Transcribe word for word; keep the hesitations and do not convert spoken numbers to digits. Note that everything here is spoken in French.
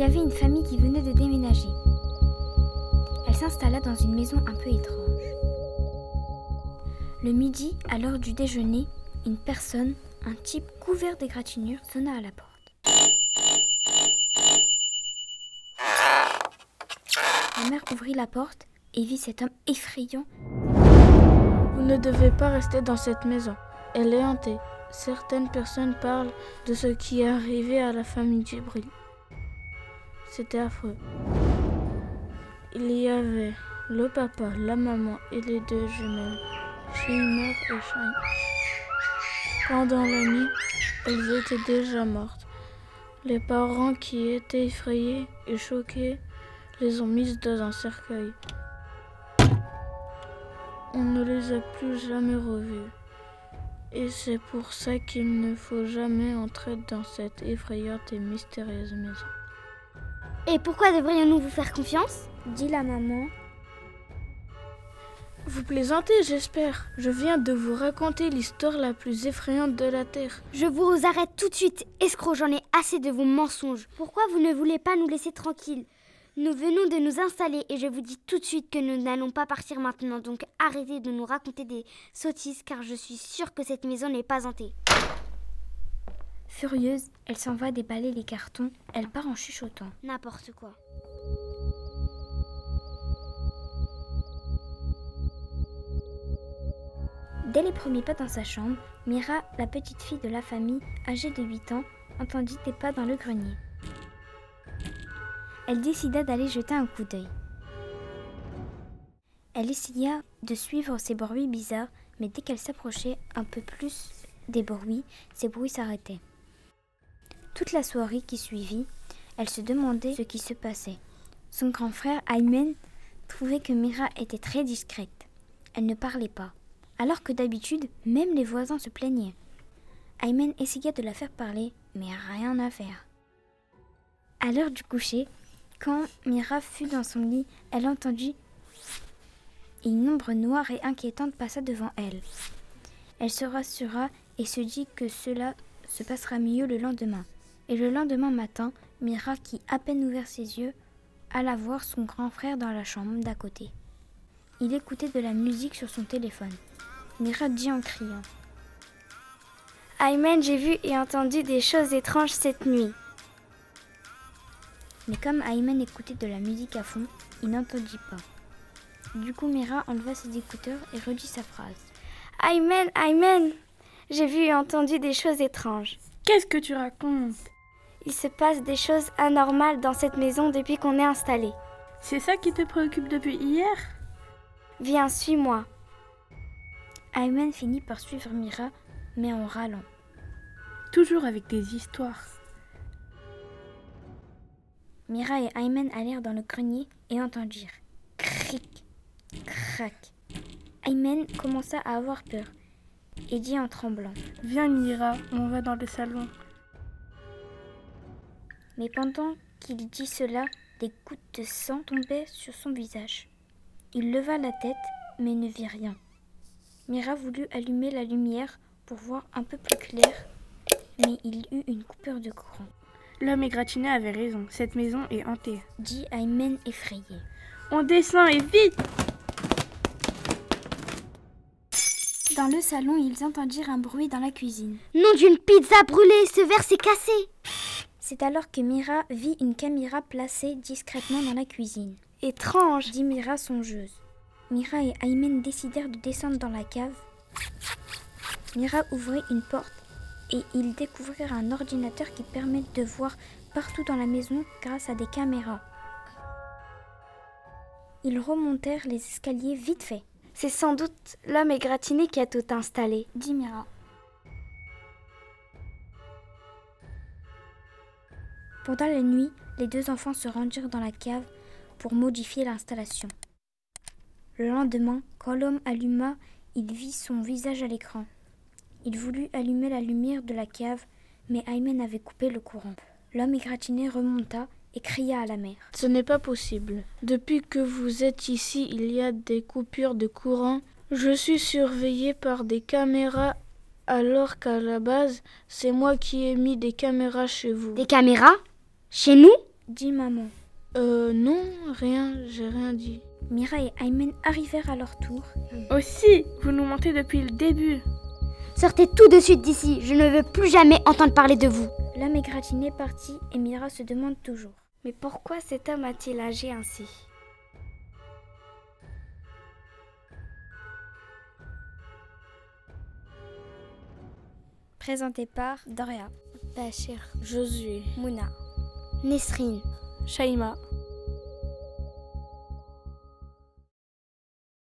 y avait une famille qui venait de déménager. Elle s'installa dans une maison un peu étrange. Le midi, à l'heure du déjeuner, une personne, un type couvert d'égratignures, sonna à la porte. La mère ouvrit la porte et vit cet homme effrayant. « Vous ne devez pas rester dans cette maison. Elle est hantée. Certaines personnes parlent de ce qui est arrivé à la famille Jibril. C'était affreux. Il y avait le papa, la maman et les deux jumelles, Shimmer et Shine. Pendant la nuit, elles étaient déjà mortes. Les parents qui étaient effrayés et choqués les ont mises dans un cercueil. On ne les a plus jamais revues. Et c'est pour ça qu'il ne faut jamais entrer dans cette effrayante et mystérieuse maison. » Et pourquoi devrions-nous vous faire confiance ? dit la maman. « Vous plaisantez, j'espère. Je viens de vous raconter l'histoire la plus effrayante de la Terre. » « Je vous arrête tout de suite, escrocs, j'en ai assez de vos mensonges. Pourquoi vous ne voulez pas nous laisser tranquilles ? Nous venons de nous installer et je vous dis tout de suite que nous n'allons pas partir maintenant, donc arrêtez de nous raconter des sottises car je suis sûre que cette maison n'est pas hantée. » Furieuse, elle s'en va déballer les cartons, elle part en chuchotant. « N'importe quoi. » Dès les premiers pas dans sa chambre, Mira, la petite fille de la famille, âgée de huit ans, entendit des pas dans le grenier. Elle décida d'aller jeter un coup d'œil. Elle essaya de suivre ces bruits bizarres, mais dès qu'elle s'approchait un peu plus des bruits, ces bruits s'arrêtaient. Toute la soirée qui suivit, elle se demandait ce qui se passait. Son grand frère, Aymen, trouvait que Mira était très discrète. Elle ne parlait pas. Alors que d'habitude, même les voisins se plaignaient. Aymen essaya de la faire parler, mais rien à faire. À l'heure du coucher, quand Mira fut dans son lit, elle entendit une ombre noire et inquiétante passa devant elle. Elle se rassura et se dit que cela se passera mieux le lendemain. Et le lendemain matin, Mira, qui à peine ouvert ses yeux, alla voir son grand frère dans la chambre d'à côté. Il écoutait de la musique sur son téléphone. Mira dit en criant: « Aymen, j'ai vu et entendu des choses étranges cette nuit. » Mais comme Aymen écoutait de la musique à fond, il n'entendit pas. Du coup, Mira enleva ses écouteurs et redit sa phrase: « Aymen, Aymen, j'ai vu et entendu des choses étranges. » « Qu'est-ce que tu racontes ? » « Il se passe des choses anormales dans cette maison depuis qu'on est installé. » « C'est ça qui te préoccupe depuis hier ? » « Viens, suis-moi. » Aymen finit par suivre Mira, mais en râlant. « Toujours avec tes histoires. » Mira et Aymen allèrent dans le grenier et entendirent « cric, crac ». Aymen commença à avoir peur et dit en tremblant: « Viens Mira, on va dans le salon. » Mais pendant qu'il dit cela, des gouttes de sang tombaient sur son visage. Il leva la tête, mais ne vit rien. Mira voulut allumer la lumière pour voir un peu plus clair, mais il eut une coupure de courant. « L'homme égratigné avait raison, cette maison est hantée », dit Aymen effrayé. « On descend et vite !» Dans le salon, ils entendirent un bruit dans la cuisine. « Nom d'une pizza brûlée, ce verre s'est cassé !» C'est alors que Mira vit une caméra placée discrètement dans la cuisine. « Étrange !» dit Mira songeuse. Mira et Aymen décidèrent de descendre dans la cave. Mira ouvrit une porte et ils découvrirent un ordinateur qui permet de voir partout dans la maison grâce à des caméras. Ils remontèrent les escaliers vite fait. « C'est sans doute l'homme égratigné qui a tout installé », dit Mira. Pendant la nuit, les deux enfants se rendirent dans la cave pour modifier l'installation. Le lendemain, quand l'homme alluma, il vit son visage à l'écran. Il voulut allumer la lumière de la cave, mais Aymen avait coupé le courant. L'homme égratigné remonta et cria à la mère: « Ce n'est pas possible. Depuis que vous êtes ici, il y a des coupures de courant. Je suis surveillé par des caméras, alors qu'à la base, c'est moi qui ai mis des caméras chez vous. » « Des caméras ? Chez nous ? » dit maman. Euh, non, rien, j'ai rien dit. Mira et Aymen arrivèrent à leur tour. Aussi, vous nous mentez depuis le début. Sortez tout de suite d'ici, je ne veux plus jamais entendre parler de vous. L'homme égratigné est parti et Mira se demande toujours. Mais pourquoi cet homme a-t-il agi ainsi ? Présenté par Doria, Bachir, Josué, Mouna, Nisrin, Shaima.